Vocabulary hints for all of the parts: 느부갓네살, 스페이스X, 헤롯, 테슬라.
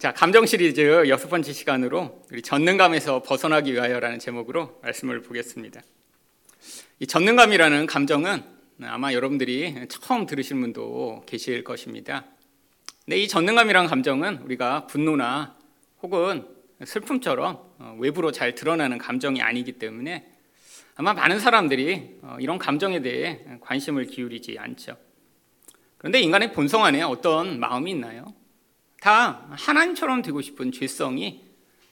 자, 감정 시리즈 6번째 시간으로 우리 전능감에서 벗어나기 위하여라는 제목으로 말씀을 보겠습니다. 이 전능감이라는 감정은 아마 여러분들이 처음 들으신 분도 계실 것입니다. 근데 이 전능감이라는 감정은 우리가 분노나 혹은 슬픔처럼 외부로 잘 드러나는 감정이 아니기 때문에 아마 많은 사람들이 이런 감정에 대해 관심을 기울이지 않죠. 그런데 인간의 본성 안에 어떤 마음이 있나요? 다 하나님처럼 되고 싶은 죄성이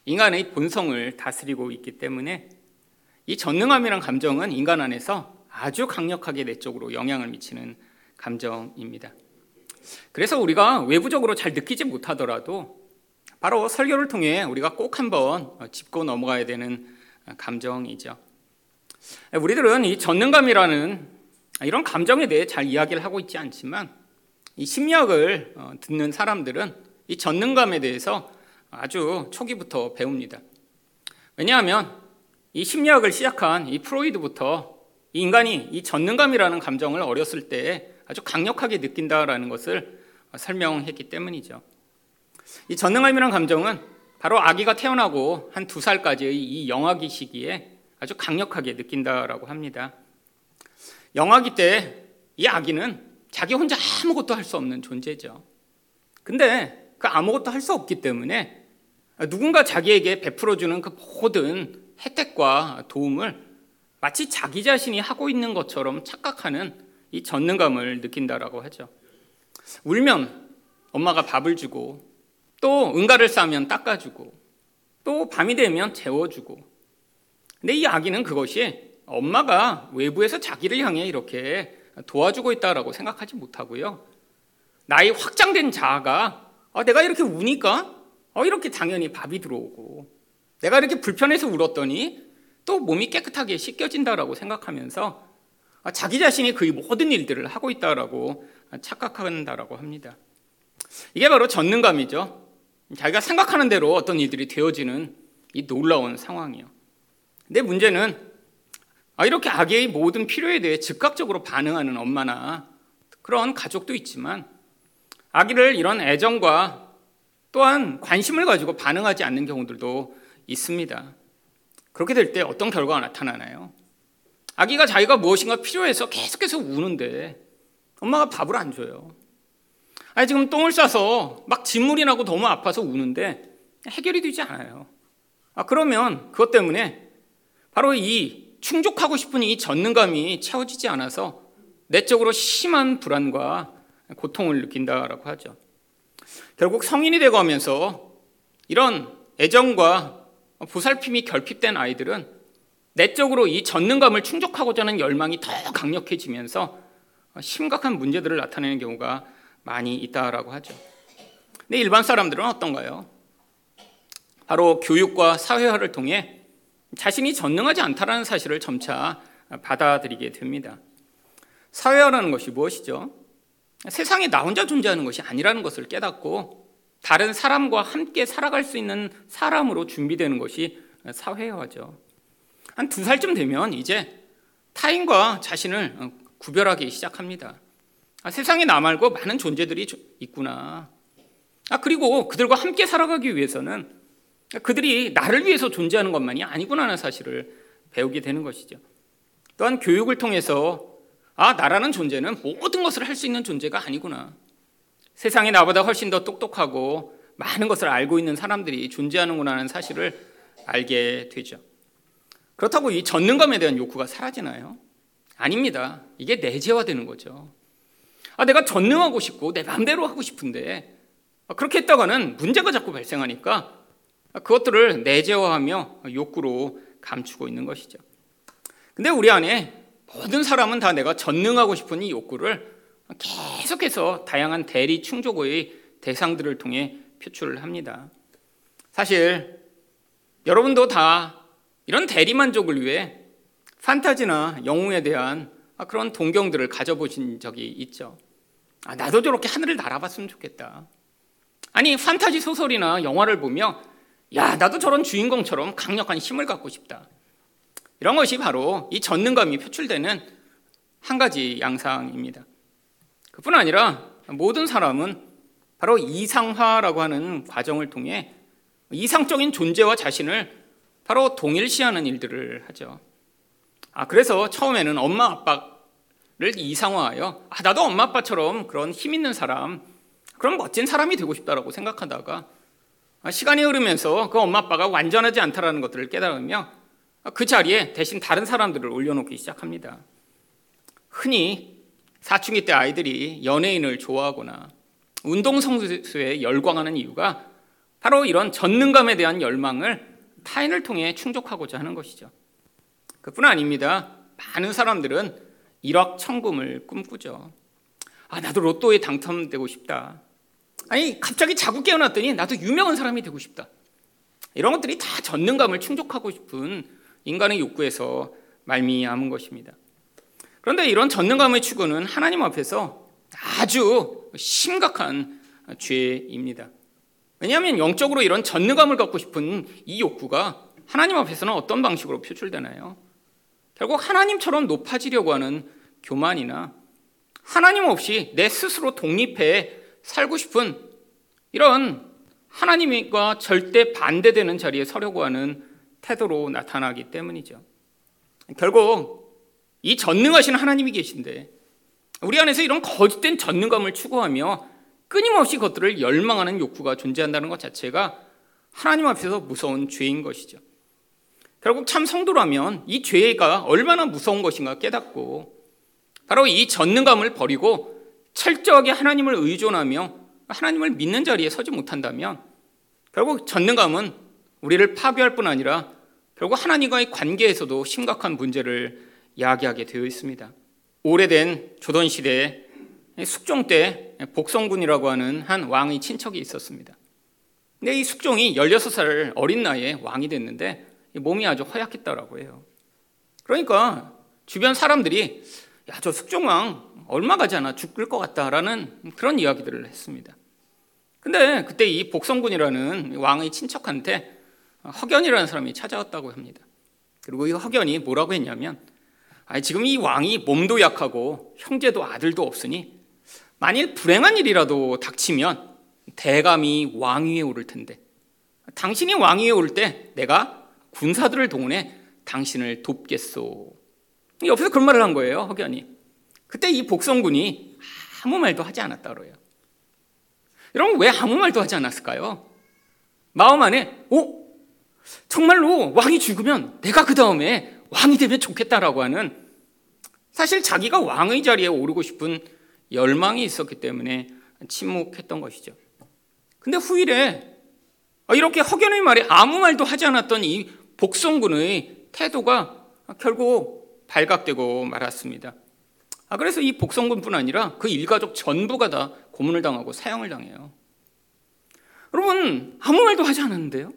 인간의 본성을 다스리고 있기 때문에 이 전능함이란 감정은 인간 안에서 아주 강력하게 내적으로 영향을 미치는 감정입니다. 그래서 우리가 외부적으로 잘 느끼지 못하더라도 바로 설교를 통해 우리가 꼭 한번 짚고 넘어가야 되는 감정이죠. 우리들은 이 전능감이라는 이런 감정에 대해 잘 이야기를 하고 있지 않지만 이 심리학을 듣는 사람들은 이 전능감에 대해서 아주 초기부터 배웁니다. 왜냐하면 이 심리학을 시작한 이 프로이드부터 인간이 이 전능감이라는 감정을 어렸을 때 아주 강력하게 느낀다라는 것을 설명했기 때문이죠. 이 전능감이라는 감정은 바로 아기가 태어나고 한 2살까지의 이 영아기 시기에 아주 강력하게 느낀다라고 합니다. 영아기 때 이 아기는 자기 혼자 아무것도 할 수 없는 존재죠. 근데 그 아무것도 할 수 없기 때문에 누군가 자기에게 베풀어주는 그 모든 혜택과 도움을 마치 자기 자신이 하고 있는 것처럼 착각하는 이 전능감을 느낀다라고 하죠. 울면 엄마가 밥을 주고 또 응가를 싸면 닦아주고 또 밤이 되면 재워주고 근데 이 아기는 그것이 엄마가 외부에서 자기를 향해 이렇게 도와주고 있다라고 생각하지 못하고요. 나의 확장된 자아가 내가 이렇게 우니까 이렇게 당연히 밥이 들어오고 내가 이렇게 불편해서 울었더니 또 몸이 깨끗하게 씻겨진다라고 생각하면서 자기 자신이 그 모든 일들을 하고 있다라고 착각한다라고 합니다. 이게 바로 전능감이죠. 자기가 생각하는 대로 어떤 일들이 되어지는 이 놀라운 상황이요. 근데 문제는 이렇게 아기의 모든 필요에 대해 즉각적으로 반응하는 엄마나 그런 가족도 있지만 아기를 이런 애정과 또한 관심을 가지고 반응하지 않는 경우들도 있습니다. 그렇게 될 때 어떤 결과가 나타나나요? 아기가 자기가 무엇인가 필요해서 계속해서 우는데 엄마가 밥을 안 줘요. 아니 지금 똥을 싸서 막 진물이 나고 너무 아파서 우는데 해결이 되지 않아요. 그러면 그것 때문에 바로 이 충족하고 싶은 이 전능감이 채워지지 않아서 내적으로 심한 불안과 고통을 느낀다라고 하죠. 결국 성인이 되고 하면서 이런 애정과 보살핌이 결핍된 아이들은 내적으로 이 전능감을 충족하고자 하는 열망이 더 강력해지면서 심각한 문제들을 나타내는 경우가 많이 있다라고 하죠. 근데 일반 사람들은 어떤가요? 바로 교육과 사회화를 통해 자신이 전능하지 않다라는 사실을 점차 받아들이게 됩니다. 사회화라는 것이 무엇이죠? 세상에 나 혼자 존재하는 것이 아니라는 것을 깨닫고 다른 사람과 함께 살아갈 수 있는 사람으로 준비되는 것이 사회화죠. 한 2살쯤 되면 이제 타인과 자신을 구별하기 시작합니다. 세상에 나 말고 많은 존재들이 있구나. 그리고 그들과 함께 살아가기 위해서는 그들이 나를 위해서 존재하는 것만이 아니구나 하는 사실을 배우게 되는 것이죠. 또한 교육을 통해서 나라는 존재는 모든 것을 할 수 있는 존재가 아니구나. 세상에 나보다 훨씬 더 똑똑하고 많은 것을 알고 있는 사람들이 존재하는구나 하는 사실을 알게 되죠. 그렇다고 이 전능감에 대한 욕구가 사라지나요? 아닙니다. 이게 내재화되는 거죠. 내가 전능하고 싶고 내 마음대로 하고 싶은데 그렇게 했다가는 문제가 자꾸 발생하니까 그것들을 내재화하며 욕구로 감추고 있는 것이죠. 근데 우리 안에 모든 사람은 다 내가 전능하고 싶은 이 욕구를 계속해서 다양한 대리 충족의 대상들을 통해 표출을 합니다. 사실 여러분도 다 이런 대리만족을 위해 판타지나 영웅에 대한 그런 동경들을 가져보신 적이 있죠. 나도 저렇게 하늘을 날아봤으면 좋겠다. 아니 판타지 소설이나 영화를 보며 나도 저런 주인공처럼 강력한 힘을 갖고 싶다. 이런 것이 바로 이 전능감이 표출되는 한 가지 양상입니다. 그뿐 아니라 모든 사람은 바로 이상화라고 하는 과정을 통해 이상적인 존재와 자신을 바로 동일시하는 일들을 하죠. 그래서 처음에는 엄마 아빠를 이상화하여 나도 엄마 아빠처럼 그런 힘 있는 사람, 그런 멋진 사람이 되고 싶다라고 생각하다가 시간이 흐르면서 그 엄마 아빠가 완전하지 않다라는 것들을 깨달으며 그 자리에 대신 다른 사람들을 올려놓기 시작합니다. 흔히 사춘기 때 아이들이 연예인을 좋아하거나 운동선수에 열광하는 이유가 바로 이런 전능감에 대한 열망을 타인을 통해 충족하고자 하는 것이죠. 그뿐 아닙니다. 많은 사람들은 일확천금을 꿈꾸죠. 나도 로또에 당첨되고 싶다. 갑자기 자고 깨어났더니 나도 유명한 사람이 되고 싶다. 이런 것들이 다 전능감을 충족하고 싶은 인간의 욕구에서 말미암은 것입니다. 그런데 이런 전능감의 추구는 하나님 앞에서 아주 심각한 죄입니다. 왜냐하면 영적으로 이런 전능감을 갖고 싶은 이 욕구가 하나님 앞에서는 어떤 방식으로 표출되나요? 결국 하나님처럼 높아지려고 하는 교만이나 하나님 없이 내 스스로 독립해 살고 싶은 이런 하나님과 절대 반대되는 자리에 서려고 하는 태도로 나타나기 때문이죠. 결국 이 전능하신 하나님이 계신데 우리 안에서 이런 거짓된 전능감을 추구하며 끊임없이 그것들을 열망하는 욕구가 존재한다는 것 자체가 하나님 앞에서 무서운 죄인 것이죠. 결국 참 성도라면 이 죄가 얼마나 무서운 것인가 깨닫고 바로 이 전능감을 버리고 철저하게 하나님을 의존하며 하나님을 믿는 자리에 서지 못한다면 결국 전능감은 우리를 파괴할 뿐 아니라 결국 하나님과의 관계에서도 심각한 문제를 야기하게 되어 있습니다. 오래된 조선시대에 숙종 때 복성군이라고 하는 한 왕의 친척이 있었습니다. 근데 이 숙종이 16살 어린 나이에 왕이 됐는데 몸이 아주 허약했다라고 해요. 그러니까 주변 사람들이 저 숙종왕 얼마 가지 않아 죽을 것 같다라는 그런 이야기들을 했습니다. 근데 그때 이 복성군이라는 왕의 친척한테 허견이라는 사람이 찾아왔다고 합니다. 그리고 이 허견이 뭐라고 했냐면 지금 이 왕이 몸도 약하고 형제도 아들도 없으니 만일 불행한 일이라도 닥치면 대감이 왕위에 오를 텐데 당신이 왕위에 올 때 내가 군사들을 동원해 당신을 돕겠소. 옆에서 그런 말을 한 거예요, 허견이. 그때 이 복성군이 아무 말도 하지 않았다 그래요. 여러분, 왜 아무 말도 하지 않았을까요? 마음 안에 정말로 왕이 죽으면 내가 그 다음에 왕이 되면 좋겠다라고 하는, 사실 자기가 왕의 자리에 오르고 싶은 열망이 있었기 때문에 침묵했던 것이죠. 근데 후일에 이렇게 허견의 말에 아무 말도 하지 않았던 이 복성군의 태도가 결국 발각되고 말았습니다. 그래서 이 복성군뿐 아니라 그 일가족 전부가 다 고문을 당하고 사형을 당해요. 여러분, 아무 말도 하지 않았는데요.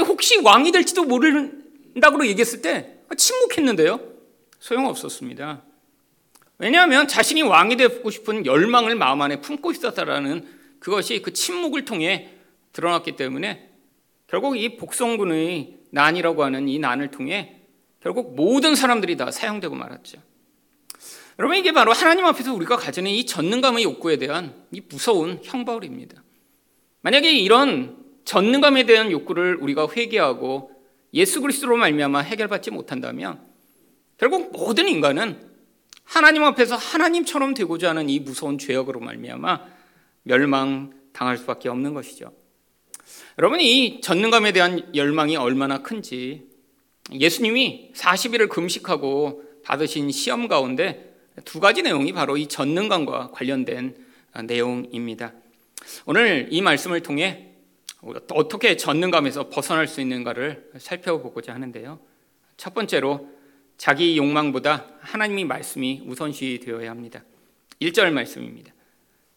혹시 왕이 될지도 모른다고 얘기했을 때 침묵했는데요. 소용없었습니다. 왜냐하면 자신이 왕이 되고 싶은 열망을 마음 안에 품고 있었다라는 그것이 그 침묵을 통해 드러났기 때문에 결국 이 복성군의 난이라고 하는 이 난을 통해 결국 모든 사람들이 다 사형되고 말았죠. 여러분, 이게 바로 하나님 앞에서 우리가 가지는 이 전능감의 욕구에 대한 이 무서운 형벌입니다. 만약에 이런 전능감에 대한 욕구를 우리가 회개하고 예수 그리스도로 말미암아 해결받지 못한다면 결국 모든 인간은 하나님 앞에서 하나님처럼 되고자 하는 이 무서운 죄악으로 말미암아 멸망당할 수밖에 없는 것이죠. 여러분, 이 전능감에 대한 열망이 얼마나 큰지 예수님이 40일을 금식하고 받으신 시험 가운데 2가지 내용이 바로 이 전능감과 관련된 내용입니다. 오늘 이 말씀을 통해 어떻게 전능감에서 벗어날 수 있는가를 살펴보고자 하는데요. 첫 번째로 자기 욕망보다 하나님의 말씀이 우선시 되어야 합니다. 1절 말씀입니다.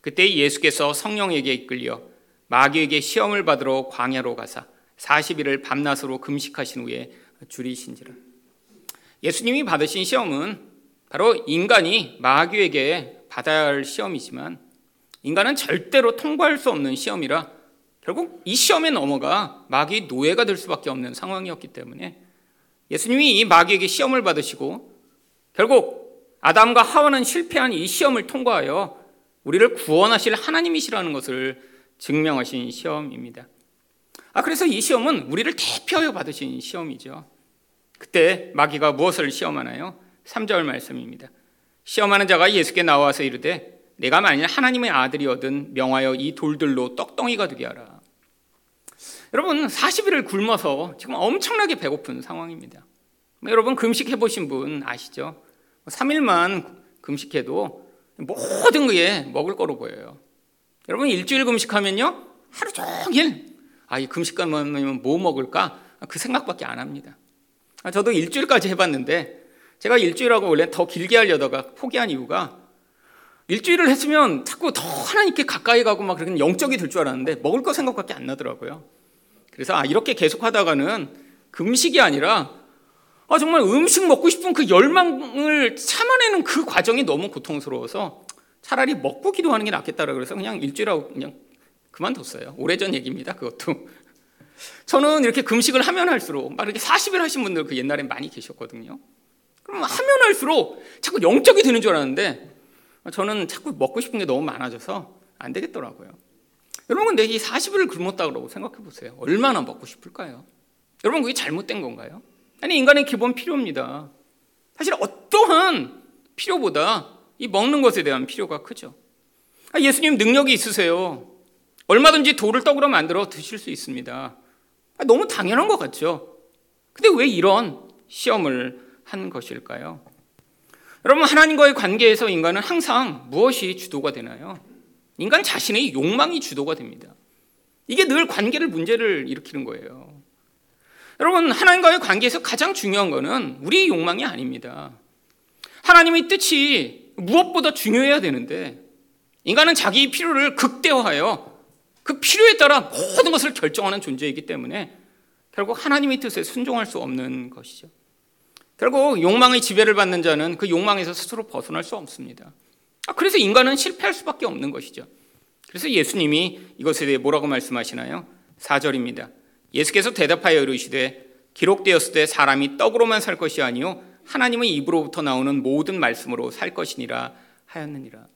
그때 예수께서 성령에게 이끌려 마귀에게 시험을 받으러 광야로 가사 40일을 밤낮으로 금식하신 후에 줄이신지라. 예수님이 받으신 시험은 바로 인간이 마귀에게 받아야 할 시험이지만 인간은 절대로 통과할 수 없는 시험이라 결국 이 시험에 넘어가 마귀의 노예가 될 수밖에 없는 상황이었기 때문에 예수님이 이 마귀에게 시험을 받으시고 결국 아담과 하와는 실패한 이 시험을 통과하여 우리를 구원하실 하나님이시라는 것을 증명하신 시험입니다. 그래서 이 시험은 우리를 대표하여 받으신 시험이죠. 그때 마귀가 무엇을 시험하나요? 3절 말씀입니다. 시험하는 자가 예수께 나와서 이르되 내가 만일 하나님의 아들이어든 명하여 이 돌들로 떡덩이가 되게 하라. 여러분 40일을 굶어서 지금 엄청나게 배고픈 상황입니다. 여러분 금식해보신 분 아시죠? 3일만 금식해도 모든 게 먹을 거로 보여요. 여러분 일주일 금식하면요 하루 종일 이 금식하면 뭐 먹을까? 그 생각밖에 안 합니다. 저도 일주일까지 해봤는데 제가 일주일하고 원래 더 길게 하려다가 포기한 이유가 일주일을 했으면 자꾸 더 하나님께 가까이 가고 막 그런 영적이 될 줄 알았는데 먹을 거 생각밖에 안 나더라고요. 그래서 이렇게 계속 하다가는 금식이 아니라 정말 음식 먹고 싶은 그 열망을 참아내는 그 과정이 너무 고통스러워서 차라리 먹고 기도하는 게 낫겠다라고 그래서 그냥 일주일하고 그냥 그만뒀어요. 오래전 얘기입니다. 그것도. 저는 이렇게 금식을 하면 할수록 막 이렇게 40일 하신 분들 그 옛날엔 많이 계셨거든요. 그럼 하면 할수록 자꾸 영적이 되는 줄 알았는데 저는 자꾸 먹고 싶은 게 너무 많아져서 안 되겠더라고요. 여러분 근데 이 40일을 굶었다고 생각해 보세요. 얼마나 먹고 싶을까요? 여러분 그게 잘못된 건가요? 아니 인간의 기본 필요입니다. 사실 어떠한 필요보다 이 먹는 것에 대한 필요가 크죠. 예수님 능력이 있으세요. 얼마든지 돌을 떡으로 만들어 드실 수 있습니다. 너무 당연한 것 같죠. 근데 왜 이런 시험을 한 것일까요? 여러분 하나님과의 관계에서 인간은 항상 무엇이 주도가 되나요? 인간 자신의 욕망이 주도가 됩니다. 이게 늘 관계를 문제를 일으키는 거예요. 여러분 하나님과의 관계에서 가장 중요한 거는 우리의 욕망이 아닙니다. 하나님의 뜻이 무엇보다 중요해야 되는데 인간은 자기의 필요를 극대화하여 그 필요에 따라 모든 것을 결정하는 존재이기 때문에 결국 하나님의 뜻에 순종할 수 없는 것이죠. 결국 욕망의 지배를 받는 자는 그 욕망에서 스스로 벗어날 수 없습니다. 그래서 인간은 실패할 수밖에 없는 것이죠. 그래서 예수님이 이것에 대해 뭐라고 말씀하시나요? 4절입니다. 예수께서 대답하여 이르시되 기록되었을 때 사람이 떡으로만 살 것이 아니요 하나님의 입으로부터 나오는 모든 말씀으로 살 것이니라 하였느니라.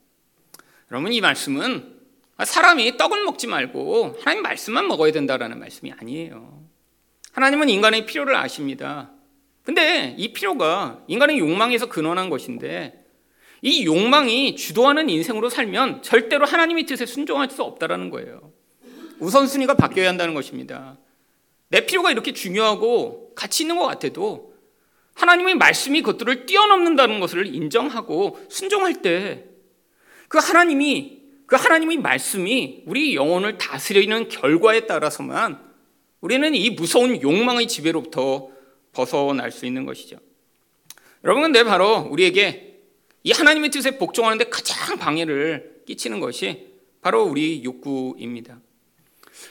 여러분 이 말씀은 사람이 떡을 먹지 말고 하나님 말씀만 먹어야 된다라는 말씀이 아니에요. 하나님은 인간의 필요를 아십니다. 근데 이 필요가 인간의 욕망에서 근원한 것인데 이 욕망이 주도하는 인생으로 살면 절대로 하나님의 뜻에 순종할 수 없다라는 거예요. 우선순위가 바뀌어야 한다는 것입니다. 내 필요가 이렇게 중요하고 가치 있는 것 같아도 하나님의 말씀이 그것들을 뛰어넘는다는 것을 인정하고 순종할 때 그 하나님의 말씀이 우리 영혼을 다스리는 결과에 따라서만 우리는 이 무서운 욕망의 지배로부터 벗어날 수 있는 것이죠. 여러분 근데 바로 우리에게 이 하나님의 뜻에 복종하는 데 가장 방해를 끼치는 것이 바로 우리 욕구입니다.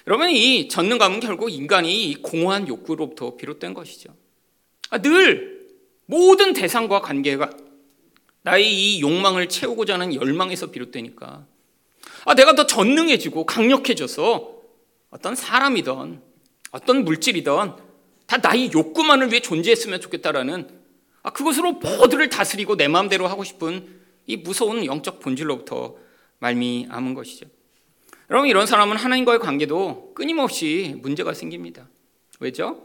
여러분 이 전능감은 결국 인간이 이 공허한 욕구로부터 비롯된 것이죠. 늘 모든 대상과 관계가 나의 이 욕망을 채우고자 하는 열망에서 비롯되니까 내가 더 전능해지고 강력해져서 어떤 사람이든 어떤 물질이든 다 나의 욕구만을 위해 존재했으면 좋겠다라는 그것으로 모두를 다스리고 내 마음대로 하고 싶은 이 무서운 영적 본질로부터 말미암은 것이죠. 여러분 이런 사람은 하나님과의 관계도 끊임없이 문제가 생깁니다. 왜죠?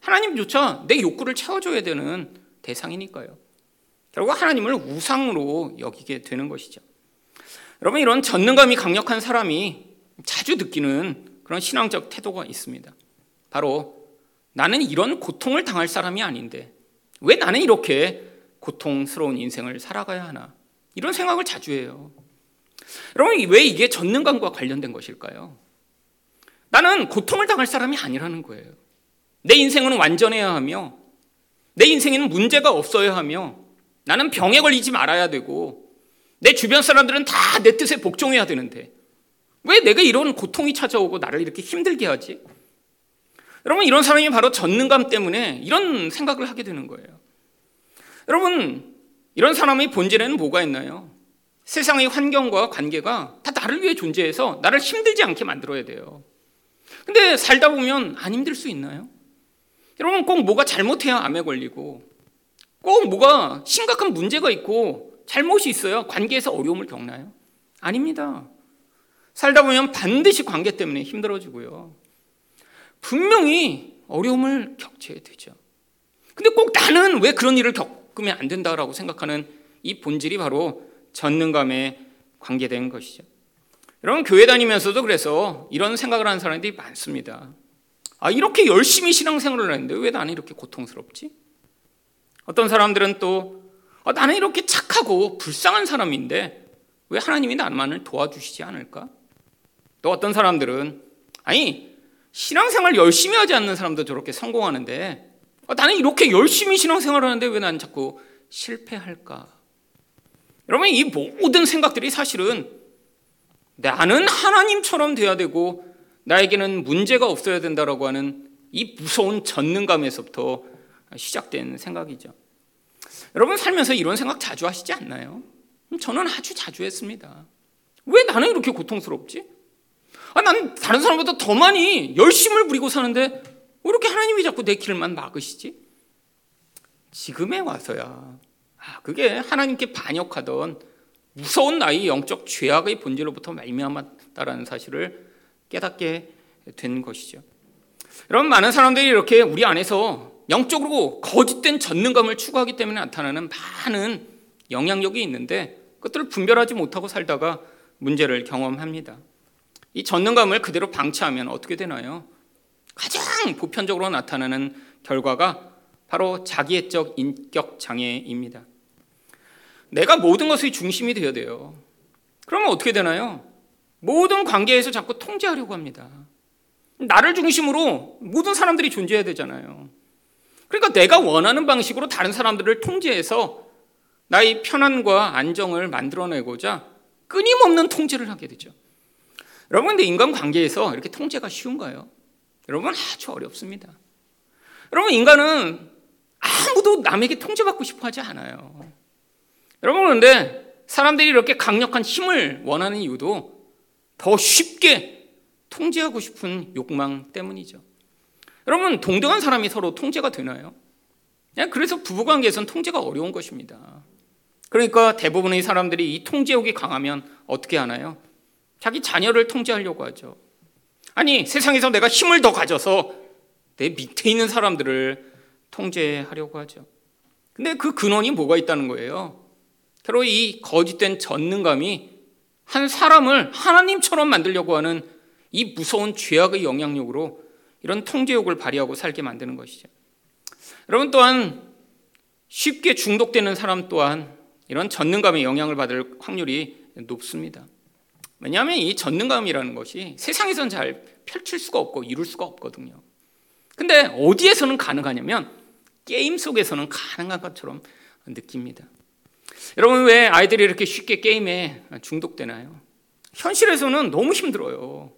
하나님조차 내 욕구를 채워줘야 되는 대상이니까요. 결국 하나님을 우상으로 여기게 되는 것이죠. 여러분 이런 전능감이 강력한 사람이 자주 느끼는 그런 신앙적 태도가 있습니다. 바로 나는 이런 고통을 당할 사람이 아닌데 왜 나는 이렇게 고통스러운 인생을 살아가야 하나 이런 생각을 자주 해요. 여러분 왜 이게 전능감과 관련된 것일까요? 나는 고통을 당할 사람이 아니라는 거예요. 내 인생은 완전해야 하며 내 인생에는 문제가 없어야 하며 나는 병에 걸리지 말아야 되고 내 주변 사람들은 다 내 뜻에 복종해야 되는데 왜 내가 이런 고통이 찾아오고 나를 이렇게 힘들게 하지? 여러분 이런 사람이 바로 전능감 때문에 이런 생각을 하게 되는 거예요. 여러분 이런 사람의 본질에는 뭐가 있나요? 세상의 환경과 관계가 다 나를 위해 존재해서 나를 힘들지 않게 만들어야 돼요. 근데 살다 보면 안 힘들 수 있나요? 여러분 꼭 뭐가 잘못해야 암에 걸리고 꼭 뭐가 심각한 문제가 있고 잘못이 있어야 관계에서 어려움을 겪나요? 아닙니다. 살다 보면 반드시 관계 때문에 힘들어지고요. 분명히 어려움을 겪게 되죠. 근데 꼭 나는 왜 그런 일을 겪으면 안 된다라고 생각하는 이 본질이 바로 전능감에 관계된 것이죠. 여러분, 교회 다니면서도 그래서 이런 생각을 하는 사람들이 많습니다. 아, 이렇게 열심히 신앙생활을 했는데 왜 나는 이렇게 고통스럽지? 어떤 사람들은 또 나는 이렇게 착하고 불쌍한 사람인데 왜 하나님이 나만을 도와주시지 않을까? 또 어떤 사람들은 아니, 신앙생활 열심히 하지 않는 사람도 저렇게 성공하는데 나는 이렇게 열심히 신앙생활을 하는데 왜 나는 자꾸 실패할까? 여러분, 이 모든 생각들이 사실은 나는 하나님처럼 돼야 되고 나에게는 문제가 없어야 된다라고 하는 이 무서운 전능감에서부터 시작된 생각이죠. 여러분, 살면서 이런 생각 자주 하시지 않나요? 저는 아주 자주 했습니다. 왜 나는 이렇게 고통스럽지? 아, 난 다른 사람보다 더 많이 열심을 부리고 사는데 왜 이렇게 하나님이 자꾸 내 길만 막으시지? 지금에 와서야 그게 하나님께 반역하던 무서운 나의 영적 죄악의 본질로부터 말미암았다라는 사실을 깨닫게 된 것이죠. 여러분, 많은 사람들이 이렇게 우리 안에서 영적으로 거짓된 전능감을 추구하기 때문에 나타나는 많은 영향력이 있는데 그것들을 분별하지 못하고 살다가 문제를 경험합니다. 이 전능감을 그대로 방치하면 어떻게 되나요? 가장 보편적으로 나타나는 결과가 바로 자기애적 인격 장애입니다. 내가 모든 것의 중심이 되어야 돼요. 그러면 어떻게 되나요? 모든 관계에서 자꾸 통제하려고 합니다. 나를 중심으로 모든 사람들이 존재해야 되잖아요. 그러니까 내가 원하는 방식으로 다른 사람들을 통제해서 나의 편안과 안정을 만들어내고자 끊임없는 통제를 하게 되죠. 여러분, 근데 인간관계에서 이렇게 통제가 쉬운가요? 여러분, 아주 어렵습니다. 여러분, 인간은 아무도 남에게 통제받고 싶어하지 않아요. 여러분, 그런데 사람들이 이렇게 강력한 힘을 원하는 이유도 더 쉽게 통제하고 싶은 욕망 때문이죠. 여러분, 동등한 사람이 서로 통제가 되나요? 그래서 부부관계에서는 통제가 어려운 것입니다. 그러니까 대부분의 사람들이 이 통제욕이 강하면 어떻게 하나요? 자기 자녀를 통제하려고 하죠. 아니, 세상에서 내가 힘을 더 가져서 내 밑에 있는 사람들을 통제하려고 하죠. 근데 그 근원이 뭐가 있다는 거예요? 바로 이 거짓된 전능감이 한 사람을 하나님처럼 만들려고 하는 이 무서운 죄악의 영향력으로 이런 통제욕을 발휘하고 살게 만드는 것이죠. 여러분, 또한 쉽게 중독되는 사람 또한 이런 전능감의 영향을 받을 확률이 높습니다. 왜냐하면 이 전능감이라는 것이 세상에선 잘 펼칠 수가 없고 이룰 수가 없거든요. 근데 어디에서는 가능하냐면 게임 속에서는 가능한 것처럼 느낍니다. 여러분, 왜 아이들이 이렇게 쉽게 게임에 중독되나요? 현실에서는 너무 힘들어요.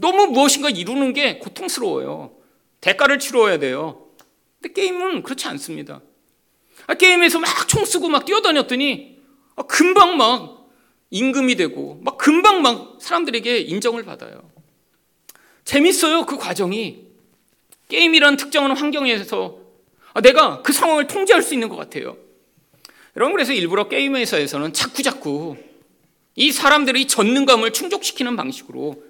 너무 무엇인가 이루는 게 고통스러워요. 대가를 치러야 돼요. 근데 게임은 그렇지 않습니다. 게임에서 막 총 쓰고 막 뛰어다녔더니 금방 막 임금이 되고 막 금방 막 사람들에게 인정을 받아요. 재밌어요, 그 과정이. 게임이란 특정한 환경에서 내가 그 상황을 통제할 수 있는 것 같아요. 여러분, 그래서 일부러 게임 회사에서는 자꾸자꾸 이 사람들의 전능감을 충족시키는 방식으로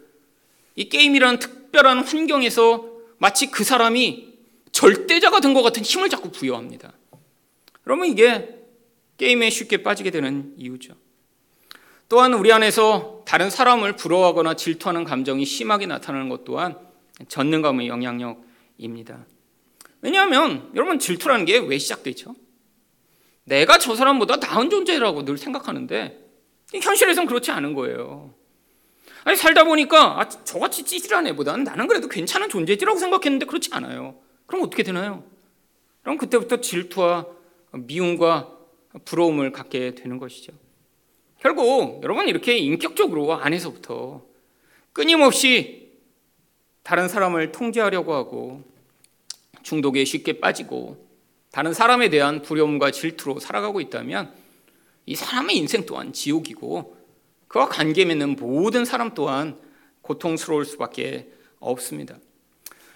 이 게임이라는 특별한 환경에서 마치 그 사람이 절대자가 된 것 같은 힘을 자꾸 부여합니다. 그러면 이게 게임에 쉽게 빠지게 되는 이유죠. 또한 우리 안에서 다른 사람을 부러워하거나 질투하는 감정이 심하게 나타나는 것 또한 전능감의 영향력입니다. 왜냐하면 여러분, 질투라는 게 왜 시작되죠? 내가 저 사람보다 나은 존재라고 늘 생각하는데 현실에선 그렇지 않은 거예요. 아니, 살다 보니까 저같이 찌질한 애보다는 나는 그래도 괜찮은 존재지라고 생각했는데 그렇지 않아요. 그럼 어떻게 되나요? 그럼 그때부터 질투와 미움과 부러움을 갖게 되는 것이죠. 결국 여러분, 이렇게 인격적으로 안에서부터 끊임없이 다른 사람을 통제하려고 하고 중독에 쉽게 빠지고 다른 사람에 대한 두려움과 질투로 살아가고 있다면 이 사람의 인생 또한 지옥이고 그와 관계 맺는 모든 사람 또한 고통스러울 수밖에 없습니다.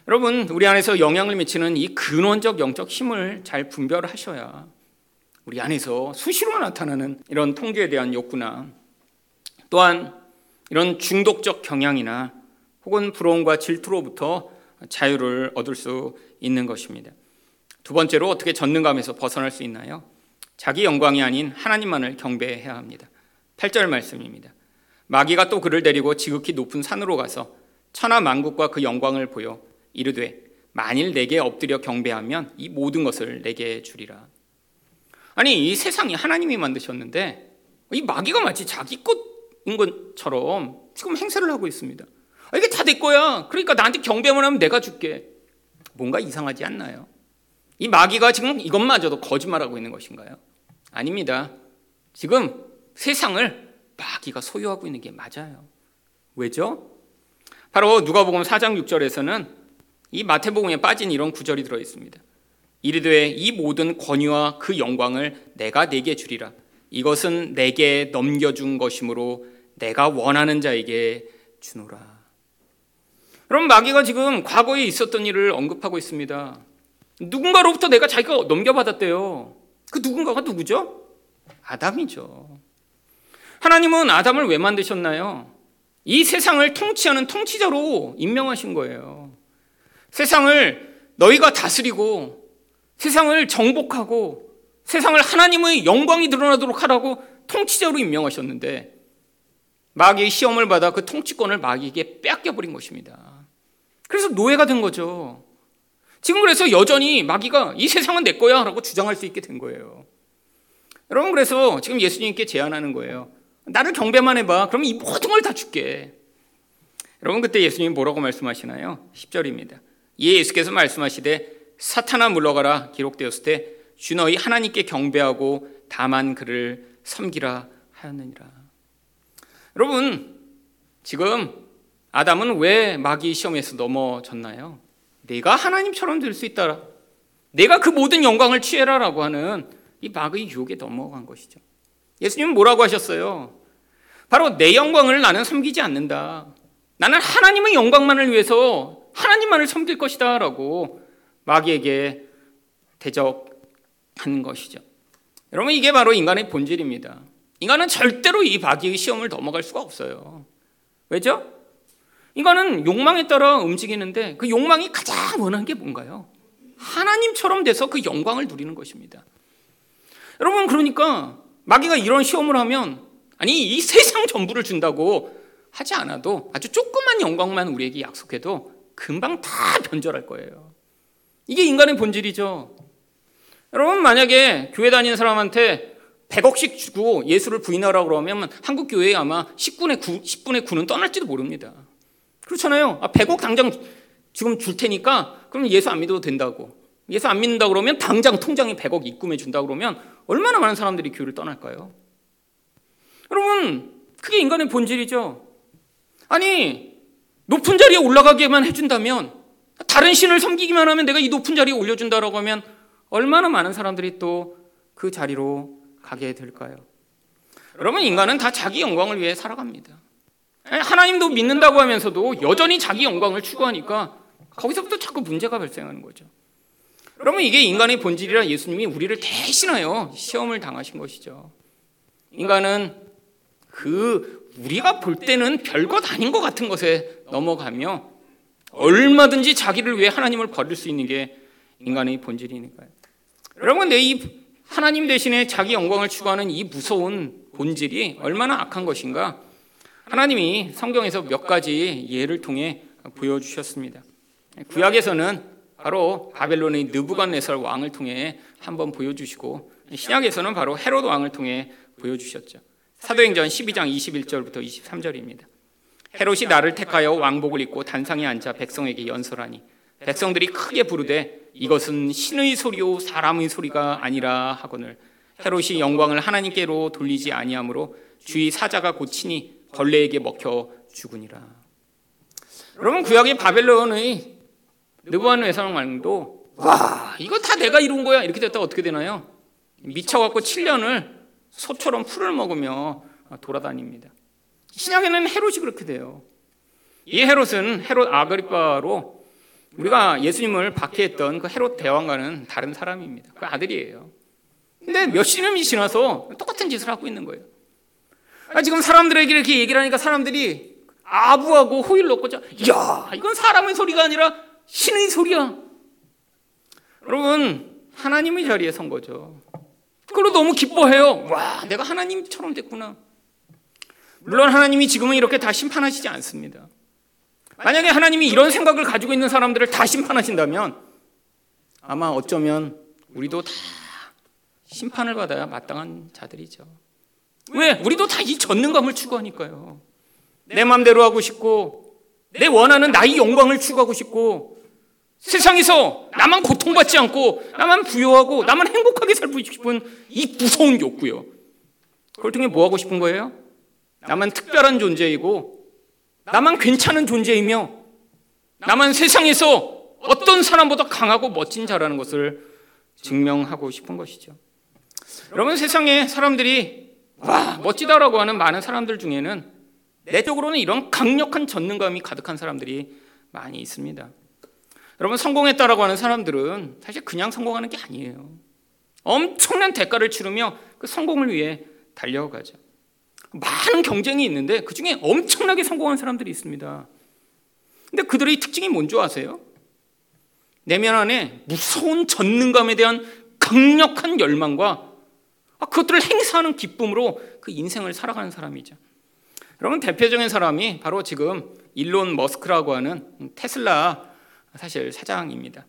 여러분, 우리 안에서 영향을 미치는 이 근원적 영적 힘을 잘 분별하셔야 우리 안에서 수시로 나타나는 이런 통제에 대한 욕구나 또한 이런 중독적 경향이나 혹은 부러움과 질투로부터 자유를 얻을 수 있는 것입니다. 두 번째로, 어떻게 전능감에서 벗어날 수 있나요? 자기 영광이 아닌 하나님만을 경배해야 합니다. 8절 말씀입니다. 마귀가 또 그를 데리고 지극히 높은 산으로 가서 천하 만국과 그 영광을 보여 이르되 만일 내게 엎드려 경배하면 이 모든 것을 내게 주리라. 아니, 이 세상이 하나님이 만드셨는데 이 마귀가 마치 자기 것인 것처럼 지금 행세를 하고 있습니다. 이게 다 내 거야. 그러니까 나한테 경배만 하면 내가 줄게. 뭔가 이상하지 않나요? 이 마귀가 지금 이것마저도 거짓말하고 있는 것인가요? 아닙니다. 지금 세상을 마귀가 소유하고 있는 게 맞아요. 왜죠? 바로 누가복음 4장 6절에서는 이 마태복음에 빠진 이런 구절이 들어있습니다. 이르되 이 모든 권위와 그 영광을 내가 네게 주리라. 이것은 내게 넘겨준 것이므로 내가 원하는 자에게 주노라. 그럼 마귀가 지금 과거에 있었던 일을 언급하고 있습니다. 누군가로부터 내가 자기가 넘겨받았대요. 그 누군가가 누구죠? 아담이죠. 하나님은 아담을 왜 만드셨나요? 이 세상을 통치하는 통치자로 임명하신 거예요. 세상을 너희가 다스리고 세상을 정복하고 세상을 하나님의 영광이 드러나도록 하라고 통치자로 임명하셨는데 마귀의 시험을 받아 그 통치권을 마귀에게 빼앗겨버린 것입니다. 그래서 노예가 된 거죠. 지금 그래서 여전히 마귀가 이 세상은 내 거야 라고 주장할 수 있게 된 거예요. 여러분, 그래서 지금 예수님께 제안하는 거예요. 나를 경배만 해봐. 그러면 이 모든 걸 다 줄게. 여러분, 그때 예수님이 뭐라고 말씀하시나요? 10절입니다. 이에 예수께서 말씀하시되 사탄아 물러가라 기록되었을 때 주 너희 하나님께 경배하고 다만 그를 섬기라 하였느니라. 여러분, 지금 아담은 왜 마귀 시험에서 넘어졌나요? 내가 하나님처럼 될 수 있다라, 내가 그 모든 영광을 취해라 라고 하는 이 마귀의 유혹에 넘어간 것이죠. 예수님은 뭐라고 하셨어요? 바로 내 영광을 나는 섬기지 않는다. 나는 하나님의 영광만을 위해서 하나님만을 섬길 것이다 라고 마귀에게 대적한 것이죠. 여러분, 이게 바로 인간의 본질입니다. 인간은 절대로 이 마귀의 시험을 넘어갈 수가 없어요. 왜죠? 인간은 욕망에 따라 움직이는데 그 욕망이 가장 원하는 게 뭔가요? 하나님처럼 돼서 그 영광을 누리는 것입니다. 여러분, 그러니까 마귀가 이런 시험을 하면 아니 이 세상 전부를 준다고 하지 않아도 아주 조그만 영광만 우리에게 약속해도 금방 다 변절할 거예요. 이게 인간의 본질이죠. 여러분, 만약에 교회 다니는 사람한테 100억씩 주고 예수를 부인하라고 그러면 한국 교회에 아마 10분의 9는 떠날지도 모릅니다. 그렇잖아요. 100억 당장 지금 줄 테니까 그럼 예수 안 믿어도 된다고. 예수 안 믿는다 그러면 당장 통장에 100억 입금해 준다 그러면 얼마나 많은 사람들이 교회를 떠날까요? 여러분, 그게 인간의 본질이죠. 아니, 높은 자리에 올라가게만 해준다면, 다른 신을 섬기기만 하면 내가 이 높은 자리에 올려준다라고 하면 얼마나 많은 사람들이 또 그 자리로 가게 될까요? 여러분, 인간은 다 자기 영광을 위해 살아갑니다. 하나님도 믿는다고 하면서도 여전히 자기 영광을 추구하니까 거기서부터 자꾸 문제가 발생하는 거죠. 여러분, 이게 인간의 본질이라 예수님이 우리를 대신하여 시험을 당하신 것이죠. 인간은 그 우리가 볼 때는 별것 아닌 것 같은 것에 넘어가며 얼마든지 자기를 위해 하나님을 버릴 수 있는 게 인간의 본질이니까요. 여러분, 이 하나님 대신에 자기 영광을 추구하는 이 무서운 본질이 얼마나 악한 것인가 하나님이 성경에서 몇 가지 예를 통해 보여주셨습니다. 구약에서는 바로 바벨론의 느부갓네살 왕을 통해 한번 보여주시고, 신약에서는 바로 헤롯 왕을 통해 보여주셨죠. 사도행전 12장 21절부터 23절입니다. 헤롯이 나를 택하여 왕복을 입고 단상에 앉아 백성에게 연설하니 백성들이 크게 부르되 이것은 신의 소리요 사람의 소리가 아니라 하거늘 헤롯이 영광을 하나님께로 돌리지 아니하므로 주의 사자가 고치니 벌레에게 먹혀 죽으니라. 여러분, 구약의 바벨론의 느부갓네살 왕도 와 이거 다 내가 이룬 거야 이렇게 됐다가 어떻게 되나요? 미쳐갖고 7년을 소처럼 풀을 먹으며 돌아다닙니다. 신약에는 헤롯이 그렇게 돼요. 이 헤롯은 헤롯 아그리빠로 우리가 예수님을 박해했던 그 헤롯 대왕과는 다른 사람입니다. 그 아들이에요. 근데 몇 시름이 지나서 똑같은 짓을 하고 있는 거예요. 아니, 지금 사람들에게 이렇게 얘기를 하니까 사람들이 아부하고 호의를 얻고, 야, 이건 사람의 소리가 아니라 신의 소리야. 여러분, 하나님의 자리에 선 거죠. 그걸로 너무 기뻐해요. 와, 내가 하나님처럼 됐구나. 물론 하나님이 지금은 이렇게 다 심판하시지 않습니다. 만약에 하나님이 이런 생각을 가지고 있는 사람들을 다 심판하신다면 아마 어쩌면 우리도 다 심판을 받아야 마땅한 자들이죠. 왜? 우리도 다 이 전능감을 추구하니까요. 내 마음대로 하고 싶고, 내 원하는 나의 영광을 추구하고 싶고, 세상에서 나만 고통받지 않고, 나만 부여하고, 나만 행복하게 살고 싶은 이 무서운 욕구요. 그걸 통해 뭐 하고 싶은 거예요? 나만 특별한 존재이고, 나만 괜찮은 존재이며, 나만 세상에서 어떤 사람보다 강하고 멋진 자라는 것을 증명하고 싶은 것이죠. 여러분, 세상에 사람들이 와, 멋지다라고 하는 많은 사람들 중에는 내적으로는 이런 강력한 전능감이 가득한 사람들이 많이 있습니다. 여러분, 성공했다라고 하는 사람들은 사실 그냥 성공하는 게 아니에요. 엄청난 대가를 치르며 그 성공을 위해 달려가죠. 많은 경쟁이 있는데 그중에 엄청나게 성공한 사람들이 있습니다. 근데 그들의 특징이 뭔지 아세요? 내면 안에 무서운 전능감에 대한 강력한 열망과 그것들을 행사하는 기쁨으로 그 인생을 살아가는 사람이죠. 여러분, 대표적인 사람이 바로 지금 일론 머스크라고 하는 테슬라 사실 사장입니다.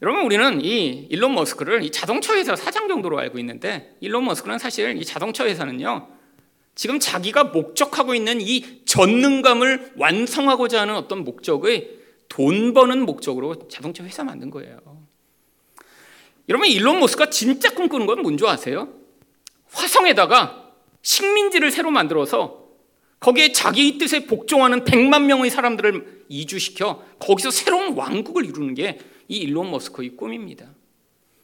여러분, 우리는 이 일론 머스크를 이 자동차 회사 사장 정도로 알고 있는데, 일론 머스크는 사실 이 자동차 회사는요, 지금 자기가 목적하고 있는 이 전능감을 완성하고자 하는 어떤 목적의 돈 버는 목적으로 자동차 회사 만든 거예요. 여러분, 일론 머스크가 진짜 꿈꾸는 건 뭔지 아세요? 화성에다가 식민지를 새로 만들어서 거기에 자기 뜻에 복종하는 100만 명의 사람들을 이주시켜 거기서 새로운 왕국을 이루는 게 이 일론 머스크의 꿈입니다.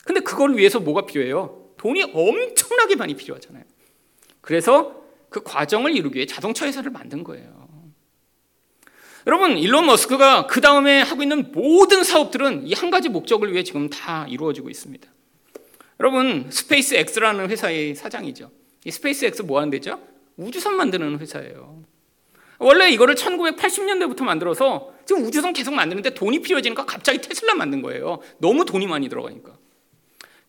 근데 그걸 위해서 뭐가 필요해요? 돈이 엄청나게 많이 필요하잖아요. 그래서 그 과정을 이루기 위해 자동차 회사를 만든 거예요. 여러분, 일론 머스크가 그 다음에 하고 있는 모든 사업들은 이 한 가지 목적을 위해 지금 다 이루어지고 있습니다. 여러분, 스페이스X라는 회사의 사장이죠. 이 스페이스X 뭐 하는 데죠? 우주선 만드는 회사예요. 원래 이거를 1980년대부터 만들어서 지금 우주선 계속 만드는데 돈이 필요해지니까 갑자기 테슬라 만든 거예요. 너무 돈이 많이 들어가니까.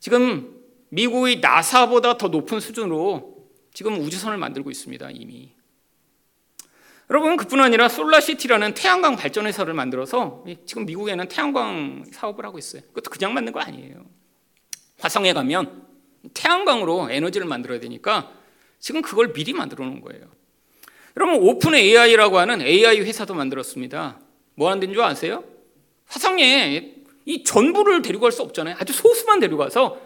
지금 미국의 나사보다 더 높은 수준으로 지금 우주선을 만들고 있습니다, 이미. 여러분, 그뿐 아니라 솔라시티라는 태양광 발전회사를 만들어서 지금 미국에는 태양광 사업을 하고 있어요. 그것도 그냥 만든 거 아니에요. 화성에 가면 태양광으로 에너지를 만들어야 되니까 지금 그걸 미리 만들어 놓은 거예요. 여러분, 오픈 AI라고 하는 AI 회사도 만들었습니다. 뭐 하는 데인 줄 아세요? 화성에 이 전부를 데리고 갈 수 없잖아요. 아주 소수만 데려가서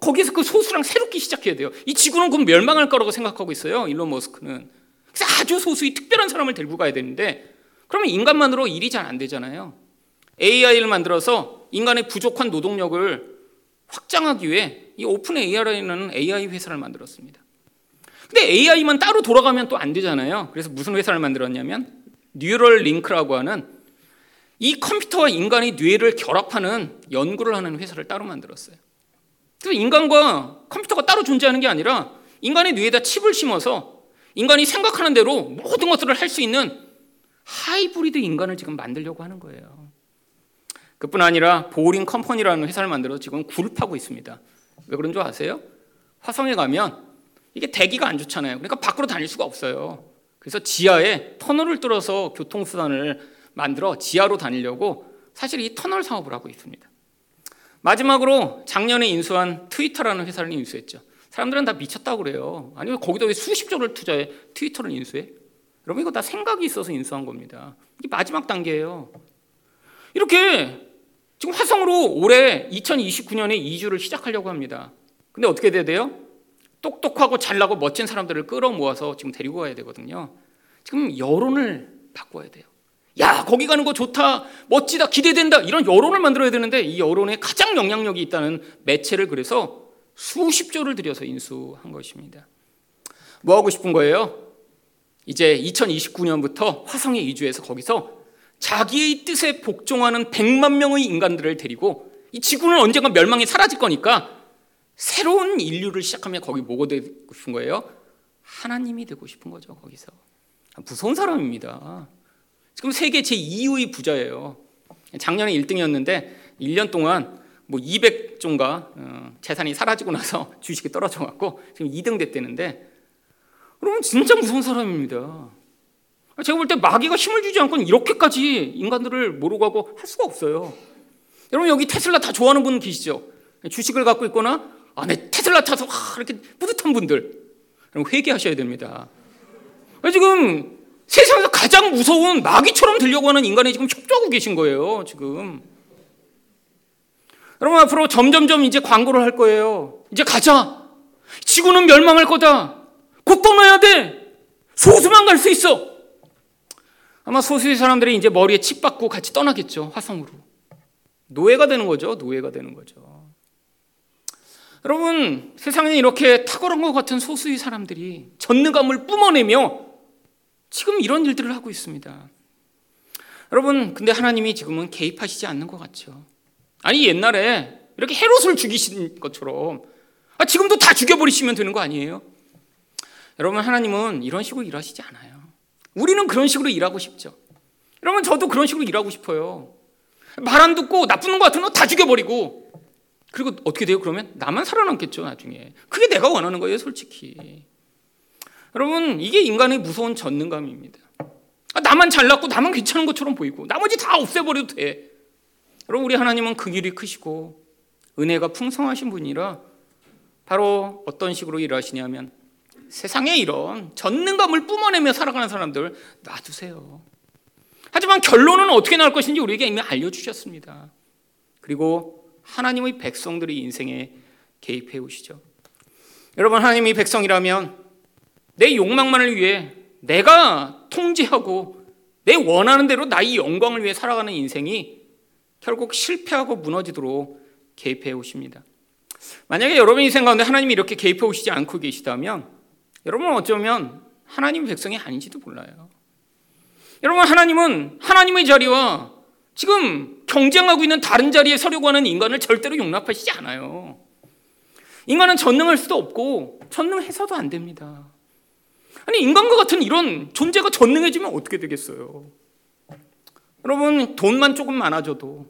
거기에서 그 소수랑 새롭게 시작해야 돼요. 이 지구는 곧 멸망할 거라고 생각하고 있어요, 일론 머스크는. 아주 소수의 특별한 사람을 데리고 가야 되는데, 그러면 인간만으로 일이 잘 안 되잖아요. AI를 만들어서 인간의 부족한 노동력을 확장하기 위해 이 오픈 AI라는 AI 회사를 만들었습니다. 근데 AI만 따로 돌아가면 또 안 되잖아요. 그래서 무슨 회사를 만들었냐면 뉴럴 링크라고 하는 이 컴퓨터와 인간의 뇌를 결합하는 연구를 하는 회사를 따로 만들었어요. 그래서 인간과 컴퓨터가 따로 존재하는 게 아니라 인간의 뇌에다 칩을 심어서 인간이 생각하는 대로 모든 것들을 할 수 있는 하이브리드 인간을 지금 만들려고 하는 거예요. 그뿐 아니라 보링 컴퍼니라는 회사를 만들어서 지금 굴 파고 있습니다. 왜 그런 줄 아세요? 화성에 가면 이게 대기가 안 좋잖아요. 그러니까 밖으로 다닐 수가 없어요. 그래서 지하에 터널을 뚫어서 교통수단을 만들어 지하로 다니려고 사실 이 터널 사업을 하고 있습니다. 마지막으로 작년에 인수한 트위터라는 회사를 인수했죠. 사람들은 다 미쳤다고 그래요. 아니, 거기다 왜 수십 조를 투자해? 트위터를 인수해? 여러분, 이거 다 생각이 있어서 인수한 겁니다. 이게 마지막 단계예요. 이렇게 지금 화성으로 올해 2029년에 이주를 시작하려고 합니다. 근데 어떻게 돼야 돼요? 똑똑하고 잘나고 멋진 사람들을 끌어모아서 지금 데리고 가야 되거든요. 지금 여론을 바꿔야 돼요. 야, 거기 가는 거 좋다, 멋지다, 기대된다, 이런 여론을 만들어야 되는데 이 여론에 가장 영향력이 있다는 매체를 그래서 수십 조를 들여서 인수한 것입니다. 뭐 하고 싶은 거예요? 이제 2029년부터 화성에 이주해서 거기서 자기의 뜻에 복종하는 100만 명의 인간들을 데리고 이 지구는 언젠가 멸망이 사라질 거니까 새로운 인류를 시작하며 거기 뭐가 되고 싶은 거예요? 하나님이 되고 싶은 거죠. 거기서 무서운 사람입니다. 지금 세계 제2의 부자예요. 작년에 1등이었는데 1년 동안 뭐 200종가 재산이 사라지고 나서 주식이 떨어져 갖고 지금 2등 됐대는데, 여러분 진짜 무서운 사람입니다. 제가 볼 때 마귀가 힘을 주지 않고는 이렇게까지 인간들을 모르고 하고 할 수가 없어요. 여러분 여기 테슬라 다 좋아하는 분 계시죠? 주식을 갖고 있거나 안에 테슬라 타서 이렇게 뿌듯한 분들, 여러분 회개하셔야 됩니다. 지금 세상에서 가장 무서운 마귀처럼 되려고 하는 인간이 지금 협조하고 계신 거예요. 지금 여러분 앞으로 점점점 이제 광고를 할 거예요. 이제 가자. 지구는 멸망할 거다. 곧 떠나야 돼. 소수만 갈 수 있어. 아마 소수의 사람들이 이제 머리에 칩 받고 같이 떠나겠죠. 화성으로. 노예가 되는 거죠. 노예가 되는 거죠. 여러분 세상에 이렇게 탁월한 것 같은 소수의 사람들이 전능감을 뿜어내며 지금 이런 일들을 하고 있습니다. 여러분 근데 하나님이 지금은 개입하시지 않는 것 같죠. 아니 옛날에 이렇게 헤롯을 죽이신 것처럼 지금도 다 죽여버리시면 되는 거 아니에요? 여러분 하나님은 이런 식으로 일하시지 않아요. 우리는 그런 식으로 일하고 싶죠. 여러분 저도 그런 식으로 일하고 싶어요. 말 안 듣고 나쁜 것 같은 거 다 죽여버리고, 그리고 어떻게 돼요? 그러면 나만 살아남겠죠. 나중에 그게 내가 원하는 거예요. 솔직히 여러분 이게 인간의 무서운 전능감입니다. 나만 잘났고 나만 괜찮은 것처럼 보이고 나머지 다 없애버려도 돼. 여러분 우리 하나님은 긍휼이 크시고 은혜가 풍성하신 분이라 바로 어떤 식으로 일하시냐면 세상에 이런 전능감을 뿜어내며 살아가는 사람들 놔두세요. 하지만 결론은 어떻게 나올 것인지 우리에게 이미 알려주셨습니다. 그리고 하나님의 백성들이 인생에 개입해 오시죠. 여러분 하나님이 백성이라면 내 욕망만을 위해 내가 통제하고 내 원하는 대로 나의 영광을 위해 살아가는 인생이 결국 실패하고 무너지도록 개입해 오십니다. 만약에 여러분 인생 가운데 하나님이 이렇게 개입해 오시지 않고 계시다면 여러분은 어쩌면 하나님 백성이 아닌지도 몰라요. 여러분 하나님은 하나님의 자리와 지금 경쟁하고 있는 다른 자리에 서려고 하는 인간을 절대로 용납하시지 않아요. 인간은 전능할 수도 없고 전능해서도 안 됩니다. 아니 인간과 같은 이런 존재가 전능해지면 어떻게 되겠어요? 여러분 돈만 조금 많아져도,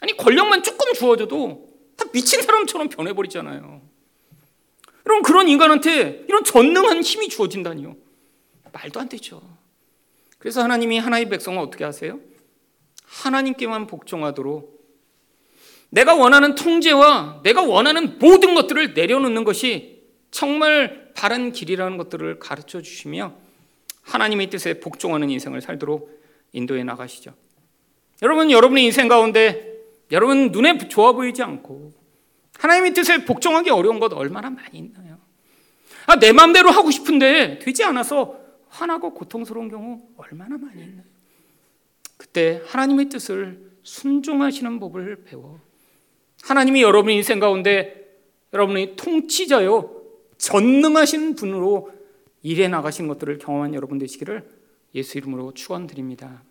아니 권력만 조금 주어져도 다 미친 사람처럼 변해버리잖아요. 여러분 그런 인간한테 이런 전능한 힘이 주어진다니요. 말도 안 되죠. 그래서 하나님이 하나의 백성을 어떻게 하세요? 하나님께만 복종하도록 내가 원하는 통제와 내가 원하는 모든 것들을 내려놓는 것이 정말 바른 길이라는 것들을 가르쳐 주시며 하나님의 뜻에 복종하는 인생을 살도록 인도해 나가시죠. 여러분 여러분의 인생 가운데 여러분 눈에 좋아 보이지 않고 하나님의 뜻에 복종하기 어려운 것 얼마나 많이 있나요? 내 마음대로 하고 싶은데 되지 않아서 화나고 고통스러운 경우 얼마나 많이 있나요? 그때 하나님의 뜻을 순종하시는 법을 배워 하나님이 여러분의 인생 가운데 여러분의 통치자요 전능하신 분으로 일해 나가신 것들을 경험한 여러분 되시기를 예수 이름으로 축원드립니다.